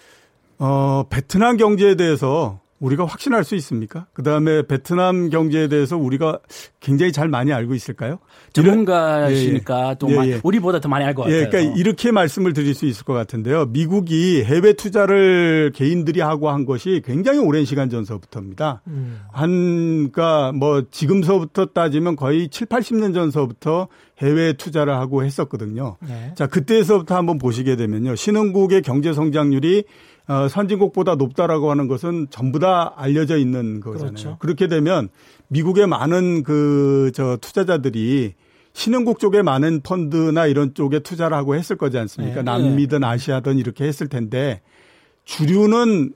베트남 경제에 대해서. 우리가 확신할 수 있습니까? 그다음에 베트남 경제에 대해서 우리가 굉장히 잘 많이 알고 있을까요? 전문가시니까 또 우리보다 더 많이 알 것 같아요. 그러니까 이렇게 말씀을 드릴 수 있을 것 같은데요. 미국이 해외 투자를 개인들이 하고 한 것이 굉장히 오랜 시간 전서부터입니다. 그러니까 뭐 지금서부터 따지면 거의 7, 80년 전서부터 해외 투자를 하고 했었거든요. 네. 자, 그때서부터 한번 보시게 되면요. 신흥국의 경제 성장률이 선진국보다 높다라고 하는 것은 전부 다 알려져 있는 거잖아요. 그렇죠. 그렇게 되면 미국의 많은 투자자들이 신흥국 쪽에 많은 펀드나 이런 쪽에 투자를 하고 했을 거지 않습니까? 네. 남미든 아시아든 이렇게 했을 텐데 주류는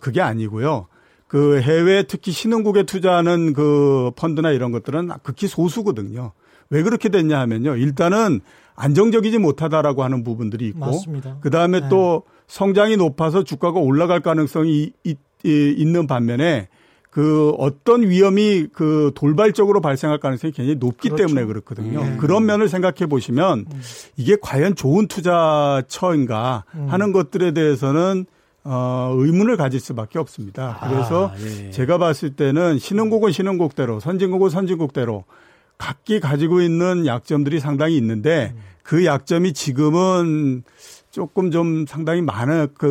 그게 아니고요. 그 해외 특히 신흥국에 투자하는 그 펀드나 이런 것들은 극히 소수거든요. 왜 그렇게 됐냐 하면요. 일단은 안정적이지 못하다라고 하는 부분들이 있고 맞습니다. 그다음에 또 성장이 높아서 주가가 올라갈 가능성이 있는 반면에 그 어떤 위험이 그 돌발적으로 발생할 가능성이 굉장히 높기 때문에 그렇거든요. 그런 면을 생각해 보시면 이게 과연 좋은 투자처인가 하는 것들에 대해서는 의문을 가질 수밖에 없습니다. 그래서 제가 봤을 때는 신흥국은 신흥국대로 선진국은 선진국대로 각기 가지고 있는 약점들이 상당히 있는데 그 약점이 지금은 조금 좀 상당히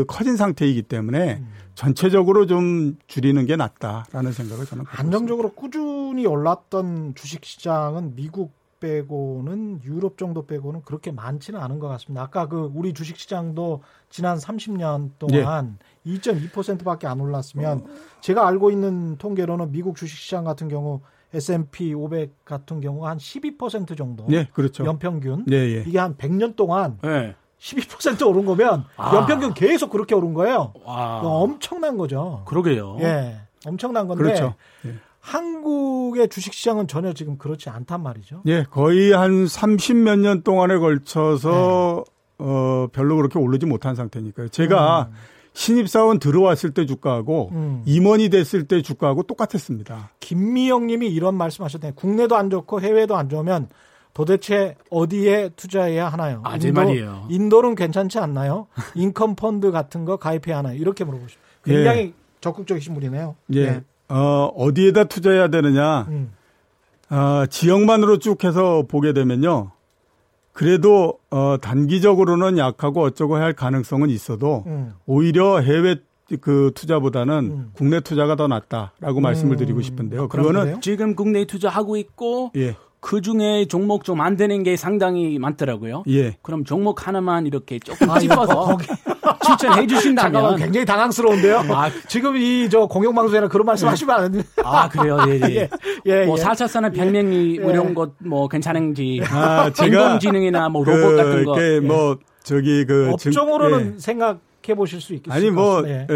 커진 상태이기 때문에 전체적으로 좀 줄이는 게 낫다라는 생각을 저는 안정적으로 있습니다. 꾸준히 올랐던 주식시장은 미국 빼고는 유럽 정도 빼고는 그렇게 많지는 않은 것 같습니다. 아까 그 우리 주식시장도 지난 30년 동안 2.2%밖에 안 올랐으면 제가 알고 있는 통계로는 미국 주식시장 같은 경우 S&P 500 같은 경우 한 12% 정도. 예, 그렇죠. 연평균. 예, 예. 이게 한 100년 동안 예. 12% 오른 거면 연평균 계속 그렇게 오른 거예요. 엄청난 거죠. 그러게요. 예, 엄청난 건데. 그렇죠. 예. 한국의 주식시장은 전혀 지금 그렇지 않단 말이죠. 예, 거의 한 30몇 년 동안에 걸쳐서 네. 별로 그렇게 오르지 못한 상태니까요. 제가 신입사원 들어왔을 때 주가하고 임원이 됐을 때 주가하고 똑같았습니다. 김미영 님이 이런 말씀하셨대요. 국내도 안 좋고 해외도 안 좋으면 도대체 어디에 투자해야 하나요? 아, 제 말이에요. 인도는 괜찮지 않나요? 인컴 펀드 같은 거 가입해야 하나요? 이렇게 물어보시죠. 굉장히 예. 적극적이신 분이네요. 예. 예. 어디에다 투자해야 되느냐. 지역만으로 쭉 해서 보게 되면요. 그래도 단기적으로는 약하고 어쩌고 할 가능성은 있어도 오히려 해외 그 투자보다는 국내 투자가 더 낫다라고 말씀을 드리고 싶은데요. 그거는 지금 국내 투자하고 있고 예. 그중에 종목 좀 안 되는 게 상당히 많더라고요. 예. 그럼 종목 하나만 이렇게 조금 찝어서 추천해 주신다면. 잠깐만, 굉장히 당황스러운데요. 지금 이 저 공영방송에는 그런 말씀 하시면 안 돼요. 아, 그래요? 예, 예. 예, 뭐, 4차 산업 혁명이 이런 것 뭐 괜찮은지. 아, 인공지능이나 뭐 로봇 같은 거. 예. 뭐, 저기 그. 업종으로는 예. 생각해 보실 수 있겠어요. 아니, 뭐, 예.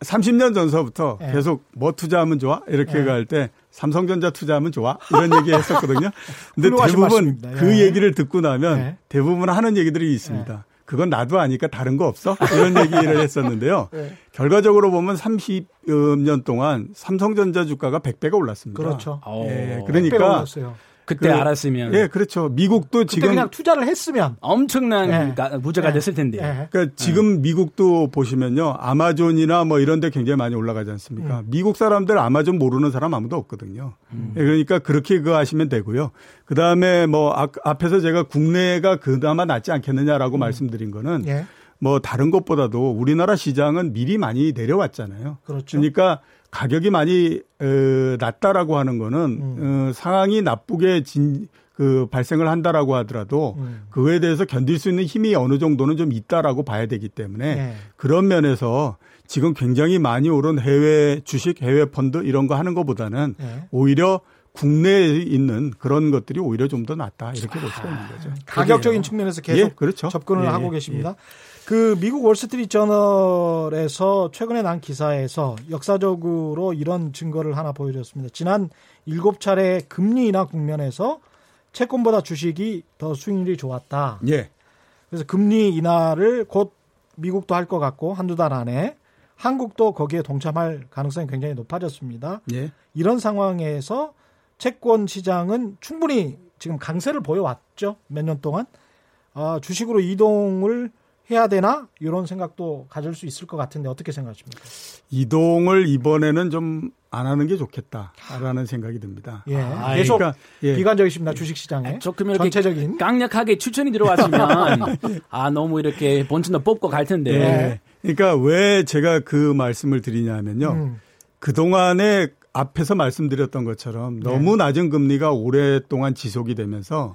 30년 전서부터 예. 계속 뭐 투자하면 좋아? 이렇게 갈 때. 삼성전자 투자하면 좋아? 이런 얘기 했었거든요. 근데 대부분 말씀입니다. 그 얘기를 듣고 나면 대부분 하는 얘기들이 있습니다. 그건 나도 아니까 다른 거 없어? 이런 얘기를 했었는데요. 결과적으로 보면 30년 동안 삼성전자 주가가 100배가 올랐습니다. 그렇죠. 예, 그러니까 그때 알았으면. 예, 그렇죠. 미국도 지금 그냥 투자를 했으면 엄청난 부자가 됐을 텐데. 그러니까 지금 미국도 보시면요. 아마존이나 뭐 이런 데 굉장히 많이 올라가지 않습니까? 미국 사람들 아마존 모르는 사람 아무도 없거든요. 예, 그러니까 그렇게 그거 하시면 되고요. 그다음에 뭐 앞에서 제가 국내가 그나마 낫지 않겠느냐라고 말씀드린 거는 뭐 다른 것보다도 우리나라 시장은 미리 많이 내려왔잖아요. 그렇죠. 그러니까 가격이 많이 낮다라고 하는 거는 상황이 나쁘게 발생을 한다라고 하더라도 그거에 대해서 견딜 수 있는 힘이 어느 정도는 좀 있다라고 봐야 되기 때문에 그런 면에서 지금 굉장히 많이 오른 해외 주식, 해외 펀드 이런 거 하는 것보다는 오히려 국내에 있는 그런 것들이 오히려 좀 더 낫다 이렇게 볼 수가 있는 거죠. 가격적인 측면에서 계속 그렇죠. 접근을 하고 계십니다. 그 미국 월스트리트 저널에서 최근에 난 기사에서 역사적으로 이런 증거를 하나 보여줬습니다. 지난 7차례 금리 인하 국면에서 채권보다 주식이 더 수익률이 좋았다. 예. 그래서 금리 인하를 곧 미국도 할 것 같고 한두 달 안에 한국도 거기에 동참할 가능성이 굉장히 높아졌습니다. 예. 이런 상황에서 채권 시장은 충분히 지금 강세를 보여왔죠. 몇 년 동안. 주식으로 이동을 해야 되나? 이런 생각도 가질 수 있을 것 같은데 어떻게 생각하십니까? 이동을 이번에는 좀 안 하는 게 좋겠다라는 생각이 듭니다. 예. 계속 그러니까, 비관적이십니다. 주식시장에. 조금 이렇게 전체적인. 강력하게 추천이 들어왔으면 너무 이렇게 본전도 뽑고 갈 텐데. 예. 그러니까 왜 제가 그 말씀을 드리냐면요. 그동안에 앞에서 말씀드렸던 것처럼 너무 낮은 금리가 오랫동안 지속이 되면서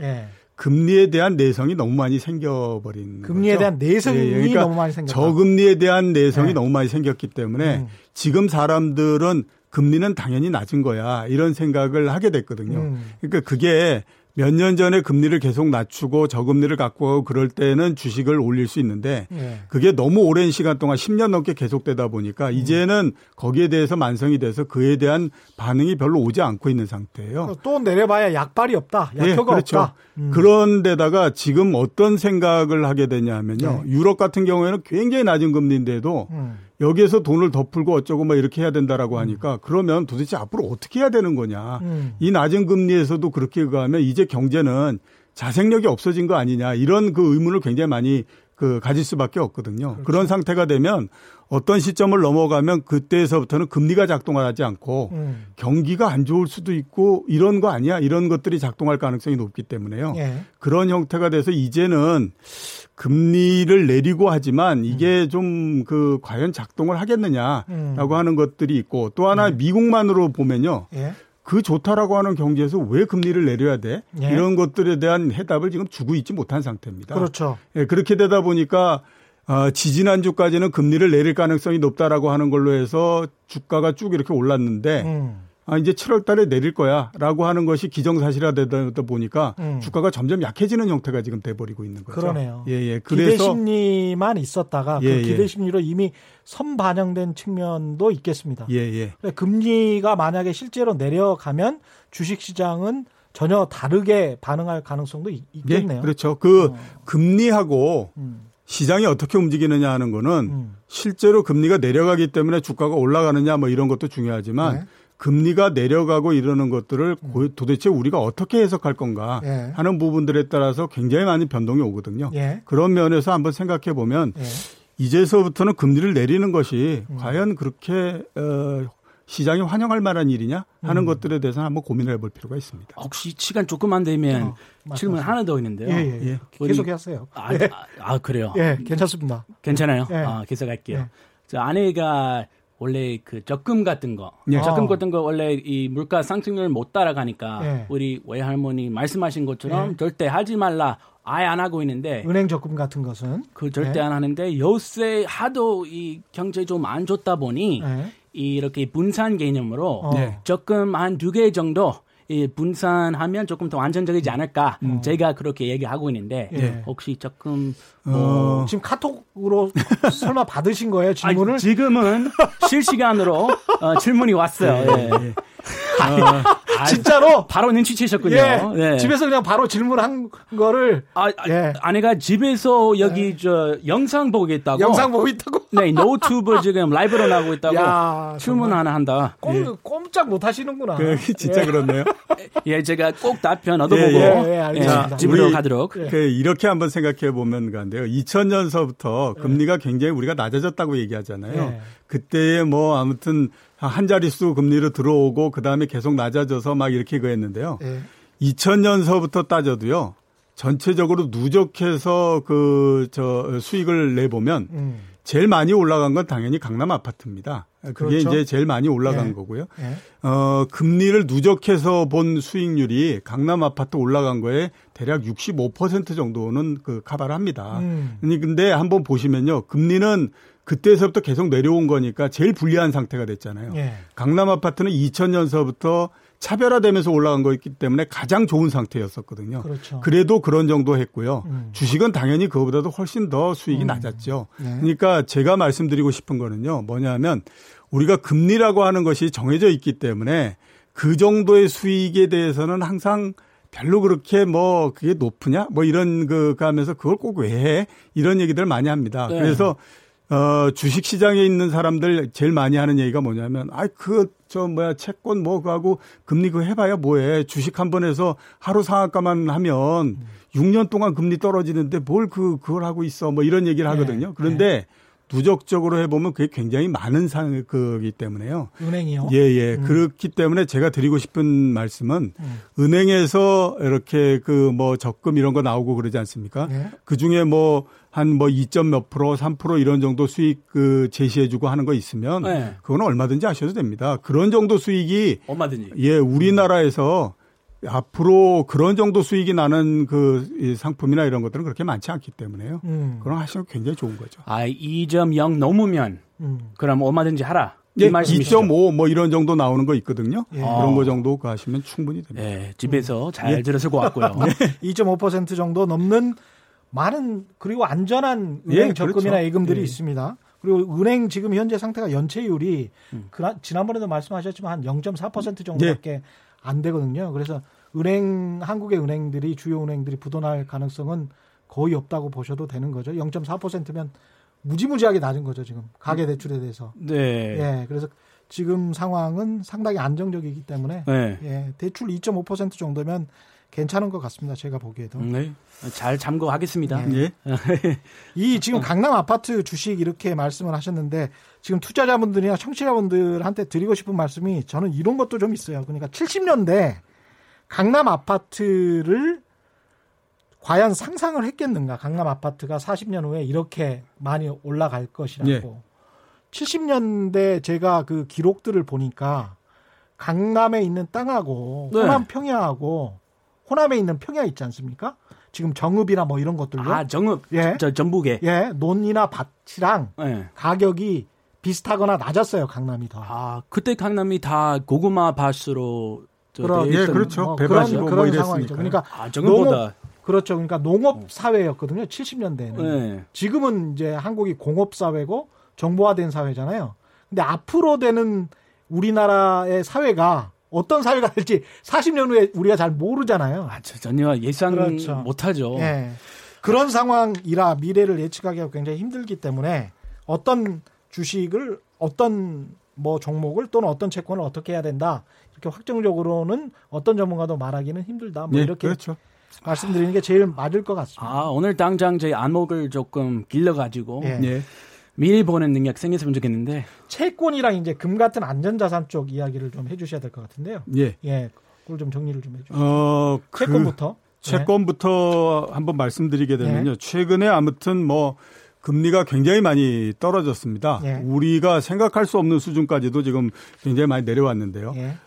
금리에 대한 내성이 너무 많이 생겨버린 금리에 거죠. 대한 내성이 그러니까 너무 많이 생겼다. 저금리에 대한 내성이 너무 많이 생겼기 때문에 지금 사람들은 금리는 당연히 낮은 거야 이런 생각을 하게 됐거든요. 그러니까 그게 몇 년 전에 금리를 계속 낮추고 저금리를 갖고 가고 그럴 때는 주식을 올릴 수 있는데 그게 너무 오랜 시간 동안 10년 넘게 계속되다 보니까 이제는 거기에 대해서 만성이 돼서 그에 대한 반응이 별로 오지 않고 있는 상태예요. 또 내려봐야 약발이 없다. 약효가 그렇죠. 없다. 그런데다가 지금 어떤 생각을 하게 되냐면요. 유럽 같은 경우에는 굉장히 낮은 금리인데도 여기에서 돈을 더 풀고 어쩌고 뭐 이렇게 해야 된다라고 하니까 그러면 도대체 앞으로 어떻게 해야 되는 거냐. 이 낮은 금리에서도 그렇게 가면 이제 경제는 자생력이 없어진 거 아니냐 이런 그 의문을 굉장히 많이 가질 수밖에 없거든요. 그렇죠. 그런 상태가 되면 어떤 시점을 넘어가면 그때에서부터는 금리가 작동하지 않고 경기가 안 좋을 수도 있고 이런 거 아니야 이런 것들이 작동할 가능성이 높기 때문에요. 그런 형태가 돼서 이제는 금리를 내리고 하지만 이게 좀 그 과연 작동을 하겠느냐라고 하는 것들이 있고 또 하나 미국만으로 보면요. 그 좋다라고 하는 경제에서 왜 금리를 내려야 돼? 이런 것들에 대한 해답을 지금 주고 있지 못한 상태입니다. 그렇죠. 그렇게 되다 보니까 지지난주까지는 금리를 내릴 가능성이 높다라고 하는 걸로 해서 주가가 쭉 이렇게 올랐는데 아, 이제 7월 달에 내릴 거야 라고 하는 것이 기정사실화되다 보니까 주가가 점점 약해지는 형태가 지금 돼버리고 있는 거죠. 그러네요. 예, 예. 그래서 기대심리만 있었다가 예, 그 기대심리로 예. 이미 선반영된 측면도 있겠습니다. 예, 예. 금리가 만약에 실제로 내려가면 주식시장은 전혀 다르게 반응할 가능성도 있겠네요. 예, 그렇죠. 그 금리하고 시장이 어떻게 움직이느냐 하는 거는 실제로 금리가 내려가기 때문에 주가가 올라가느냐 뭐 이런 것도 중요하지만 네. 금리가 내려가고 이러는 것들을 도대체 우리가 어떻게 해석할 건가 예. 하는 부분들에 따라서 굉장히 많은 변동이 오거든요. 예. 그런 면에서 한번 생각해 보면 예. 이제서부터는 금리를 내리는 것이 과연 그렇게 시장이 환영할 만한 일이냐 하는 것들에 대해서 한번 고민을 해볼 필요가 있습니다. 혹시 시간 조금만 되면 질문 하나 더 있는데요. 예, 예. 계속하세요. 예. 아, 그래요? 예, 괜찮습니다. 괜찮아요? 예. 아, 계속할게요. 예. 저 아내가 원래 그 적금 같은 거, 예. 적금 같은 거 원래 이 물가 상승률 못 따라가니까 예. 우리 외할머니 말씀하신 것처럼 예. 절대 하지 말라 아예 안 하고 있는데 은행 적금 같은 것은 그 절대 예. 안 하는데 요새 하도 이 경제 좀 안 좋다 보니 예. 이렇게 분산 개념으로 적금 한 2개 정도 이 분산하면 조금 더 안전적이지 않을까 제가 그렇게 얘기하고 있는데 예. 혹시 조금 지금 카톡으로 설마 받으신 거예요 질문을? 아니, 지금은 실시간으로 질문이 왔어요. 예. 예. 진짜로? 바로 눈치채셨군요. 예. 예. 집에서 그냥 바로 질문한 거를 예. 아내가 집에서 여기 예. 저 영상 보고 있다고. 영상 보고 있다고? 네, 노트브 지금 라이브로 나오고 있다고. 야, 질문 하나 한다. 꼼짝 못 하시는구나. 그, 진짜 예. 그렇네요. 예, 제가 꼭 답변 얻어보고 예, 집으로 가도록. 예. 이렇게 한번 생각해 보면 간데요. 2000년서부터 금리가 굉장히 우리가 낮아졌다고 얘기하잖아요. 예. 그때에 뭐 아무튼 한 자릿수 금리로 들어오고 그다음에 계속 낮아져서 막 이렇게 그랬는데요. 예. 2000년서부터 따져도요. 전체적으로 누적해서 수익을 내보면 제일 많이 올라간 건 당연히 강남 아파트입니다. 그게 그렇죠. 이제 제일 많이 올라간 예. 거고요. 예. 금리를 누적해서 본 수익률이 강남 아파트 올라간 거에 대략 65% 정도는 커버를 합니다. 근데 한번 보시면요. 금리는 그때서부터 계속 내려온 거니까 제일 불리한 상태가 됐잖아요. 예. 강남 아파트는 2000년서부터 차별화되면서 올라간 거였기 때문에 가장 좋은 상태였었거든요. 그렇죠. 그래도 그런 정도 했고요. 주식은 당연히 그거보다도 훨씬 더 수익이 낮았죠. 네. 그러니까 제가 말씀드리고 싶은 거는요. 뭐냐면 우리가 금리라고 하는 것이 정해져 있기 때문에 그 정도의 수익에 대해서는 항상 별로 그렇게 뭐 그게 높으냐? 뭐 이런 하면서 그걸 꼭 왜 해? 이런 얘기들 많이 합니다. 네. 그래서 주식시장에 있는 사람들 제일 많이 하는 얘기가 뭐냐면, 채권 그하고 금리 해봐야 뭐해. 주식 한 번 해서 하루 상한가만 하면 6년 동안 금리 떨어지는데 그걸 하고 있어. 뭐 이런 얘기를 하거든요. 네. 그런데 누적적으로 해보면 그게 굉장히 많은 거기 때문에요. 은행이요? 예, 예. 그렇기 때문에 제가 드리고 싶은 말씀은 은행에서 이렇게 적금 이런 거 나오고 그러지 않습니까? 네. 그 중에 한 2점 몇 프로, 3% 이런 정도 수익 제시해주고 하는 거 있으면 네. 그건 얼마든지 하셔도 됩니다. 그런 정도 수익이 얼마든지. 예, 우리나라에서 앞으로 그런 정도 수익이 나는 이 상품이나 이런 것들은 그렇게 많지 않기 때문에요. 그런 하시면 굉장히 좋은 거죠. 2.0 넘으면 그럼 얼마든지 하라. 네, 2.5 이런 정도 나오는 거 있거든요. 예. 그런 거 정도 하시면 충분히 됩니다. 예, 집에서 잘 들으실 것 같고요. 네. 2.5% 정도 넘는 많은 그리고 안전한 은행 적금이나 그렇죠. 예금들이 있습니다. 그리고 은행 지금 현재 상태가 연체율이 지난번에도 말씀하셨지만 한 0.4% 정도밖에 안 되거든요. 그래서 한국의 은행들이 주요 은행들이 부도날 가능성은 거의 없다고 보셔도 되는 거죠. 0.4%면 무지무지하게 낮은 거죠. 지금 가계 대출에 대해서. 네. 예. 그래서 지금 상황은 상당히 안정적이기 때문에 네. 예. 대출 2.5% 정도면 괜찮은 것 같습니다. 제가 보기에도. 네. 잘 참고하겠습니다. 네. 네. 이 지금 강남 아파트 주식 이렇게 말씀을 하셨는데 지금 투자자분들이나 청취자분들한테 드리고 싶은 말씀이 저는 이런 것도 좀 있어요. 그러니까 70년대 강남 아파트를 과연 상상을 했겠는가. 강남 아파트가 40년 후에 이렇게 많이 올라갈 것이라고. 네. 70년대 제가 그 기록들을 보니까 강남에 있는 땅하고 네. 호남에 있는 평야 있지 않습니까? 지금 정읍이나 이런 것들로. 정읍. 예. 전북에. 예. 논이나 밭이랑 가격이 비슷하거나 낮았어요, 강남이 더. 아, 그때 강남이 다 고구마 밭으로 예, 그렇죠. 배밭이고 뭐 이랬으니까. 그러니까 농업, 그렇죠. 그러니까 농업 사회였거든요. 70년대에는. 네. 지금은 이제 한국이 공업 사회고 정보화된 사회잖아요. 근데 앞으로 되는 우리나라의 사회가 어떤 사회가 될지 40년 후에 우리가 잘 모르잖아요. 아, 전혀 예상 그렇죠. 못하죠. 네. 그런 상황이라 미래를 예측하기가 굉장히 힘들기 때문에 어떤 주식을 어떤 뭐 종목을 또는 어떤 채권을 어떻게 해야 된다. 이렇게 확정적으로는 어떤 전문가도 말하기는 힘들다. 뭐 네, 이렇게 그렇죠. 말씀드리는 게 제일 맞을 것 같습니다. 아, 오늘 당장 제 안목을 조금 길러가지고 네. 네. 미리 보는 능력 생겼으면 좋겠는데 채권이랑 이제 금 같은 안전자산 쪽 이야기를 좀 해주셔야 될 것 같은데요. 예, 예, 그걸 좀 정리를 좀 해주세요. 채권부터 네. 한번 말씀드리게 되면요. 네. 최근에 아무튼 뭐 금리가 굉장히 많이 떨어졌습니다. 예. 우리가 생각할 수 없는 수준까지도 지금 굉장히 많이 내려왔는데요. 예.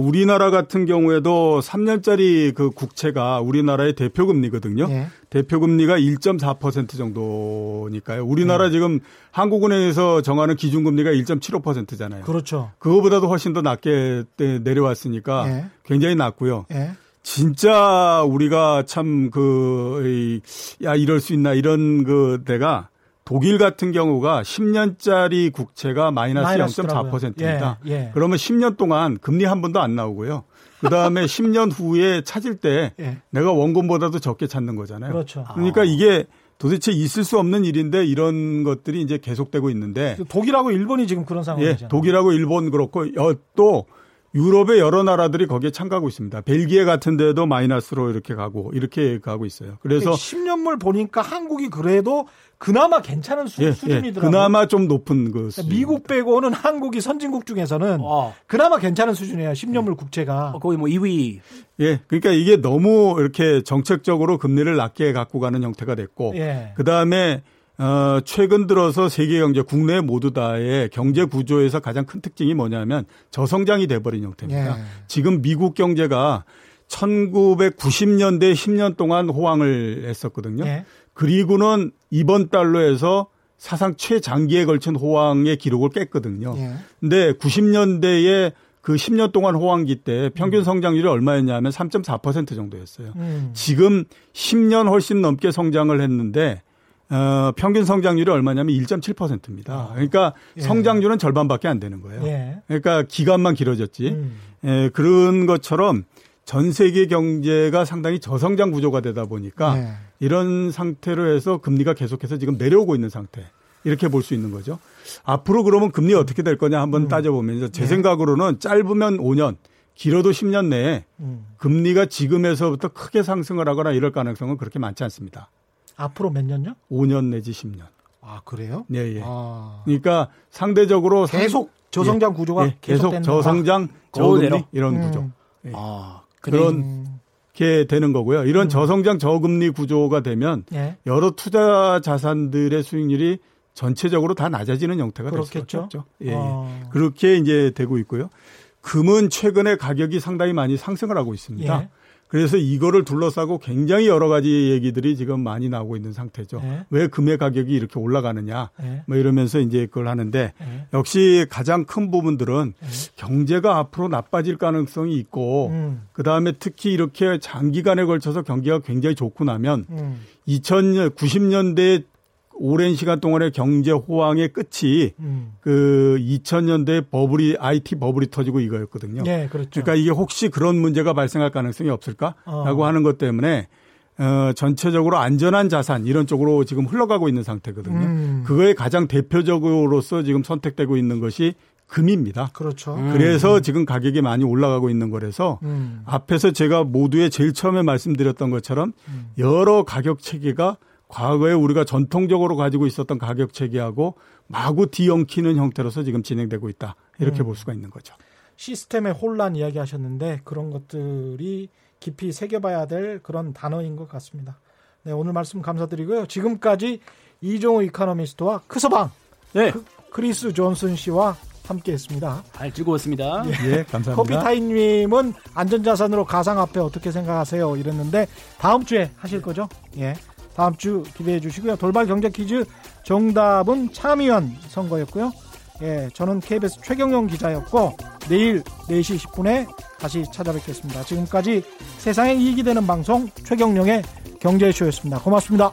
우리나라 같은 경우에도 3년짜리 그 국채가 우리나라의 대표금리거든요. 예. 대표금리가 1.4% 정도니까요. 우리나라 예. 지금 한국은행에서 정하는 기준금리가 1.75%잖아요. 그렇죠. 그거보다도 훨씬 더 낮게 내려왔으니까 예. 굉장히 낮고요. 예. 진짜 우리가 참 야, 이럴 수 있나 이런 그 데가 독일 같은 경우가 10년짜리 국채가 마이너스 0.4%입니다. 예, 예. 그러면 10년 동안 금리 한 번도 안 나오고요. 그다음에 10년 후에 찾을 때 예. 내가 원금보다도 적게 찾는 거잖아요. 그렇죠. 그러니까 이게 도대체 있을 수 없는 일인데 이런 것들이 이제 계속되고 있는데. 독일하고 일본이 지금 그런 상황이잖아요. 예, 독일하고 일본 그렇고 또 유럽의 여러 나라들이 거기에 참가하고 있습니다. 벨기에 같은 데도 마이너스로 이렇게 가고 이렇게 가고 있어요. 그래서 10년물 보니까 한국이 그래도 그나마 괜찮은 수준이더라고요. 그나마 좀 높은 그 수준. 미국 빼고는 한국이 선진국 중에서는 그나마 괜찮은 수준이에요. 10년물 국채가. 거의 뭐 2위. 예. 그러니까 이게 너무 이렇게 정책적으로 금리를 낮게 갖고 가는 형태가 됐고 예. 그다음에 최근 들어서 세계 경제 국내 모두 다의 경제 구조에서 가장 큰 특징이 뭐냐면 저성장이 돼버린 형태입니다. 예. 지금 미국 경제가 1990년대 10년 동안 호황을 했었거든요. 예. 그리고는 이번 달로 해서 사상 최장기에 걸친 호황의 기록을 깼거든요. 그런데 예. 90년대에 그 10년 동안 호황기 때 평균 성장률이 얼마였냐면 3.4% 정도였어요. 지금 10년 훨씬 넘게 성장을 했는데 평균 성장률이 얼마냐면 1.7%입니다. 그러니까 예. 성장률은 절반밖에 안 되는 거예요. 예. 그러니까 기간만 길어졌지. 예, 그런 것처럼 전 세계 경제가 상당히 저성장 구조가 되다 보니까 예. 이런 상태로 해서 금리가 계속해서 지금 내려오고 있는 상태. 이렇게 볼 수 있는 거죠. 앞으로 그러면 금리 어떻게 될 거냐 한번 따져보면 제 생각으로는 짧으면 5년. 길어도 10년 내에 금리가 지금에서부터 크게 상승을 하거나 이럴 가능성은 그렇게 많지 않습니다. 앞으로 몇 년요? 5년 내지 10년. 아, 그래요? 네, 예. 아. 그러니까 상대적으로 계속 저성장 구조가 계속 저성장, 저금리 이런 구조. 예. 아, 그렇게 되는 거고요. 이런 저성장, 저금리 구조가 되면 예. 여러 투자 자산들의 수익률이 전체적으로 다 낮아지는 형태가 될 수밖에 없죠. 예. 아. 그렇게 이제 되고 있고요. 금은 최근에 가격이 상당히 많이 상승을 하고 있습니다. 예. 그래서 이거를 둘러싸고 굉장히 여러 가지 얘기들이 지금 많이 나오고 있는 상태죠. 네. 왜 금의 가격이 이렇게 올라가느냐 뭐 이러면서 이제 그걸 하는데 역시 가장 큰 부분들은 경제가 앞으로 나빠질 가능성이 있고 그다음에 특히 이렇게 장기간에 걸쳐서 경기가 굉장히 좋고 나면 2090년대 오랜 시간 동안의 경제 호황의 끝이 그 2000년대 버블이 IT 버블이 터지고 이거였거든요. 네, 그렇죠. 그러니까 이게 혹시 그런 문제가 발생할 가능성이 없을까라고 하는 것 때문에 전체적으로 안전한 자산 이런 쪽으로 지금 흘러가고 있는 상태거든요. 그거에 가장 대표적으로서 지금 선택되고 있는 것이 금입니다. 그렇죠. 그래서 지금 가격이 많이 올라가고 있는 거라서 앞에서 제가 모두의 제일 처음에 말씀드렸던 것처럼 여러 가격 체계가 과거에 우리가 전통적으로 가지고 있었던 가격 체계하고 마구 뒤엉키는 형태로서 지금 진행되고 있다. 이렇게 볼 수가 있는 거죠. 시스템의 혼란 이야기하셨는데 그런 것들이 깊이 새겨봐야 될 그런 단어인 것 같습니다. 네, 오늘 말씀 감사드리고요. 지금까지 이종우 이코노미스트와 크서방 네. 크리스 존슨 씨와 함께했습니다. 잘 즐거웠습니다. 예, 예, 감사합니다. 커피타임님은 안전자산으로 가상화폐 어떻게 생각하세요? 이랬는데 다음 주에 하실 거죠? 예. 다음 주 기대해 주시고요. 돌발 경제 퀴즈 정답은 참의원 선거였고요. 예, 저는 KBS 최경영 기자였고 내일 4시 10분에 다시 찾아뵙겠습니다. 지금까지 세상에 이익이 되는 방송 최경영의 경제쇼였습니다. 고맙습니다.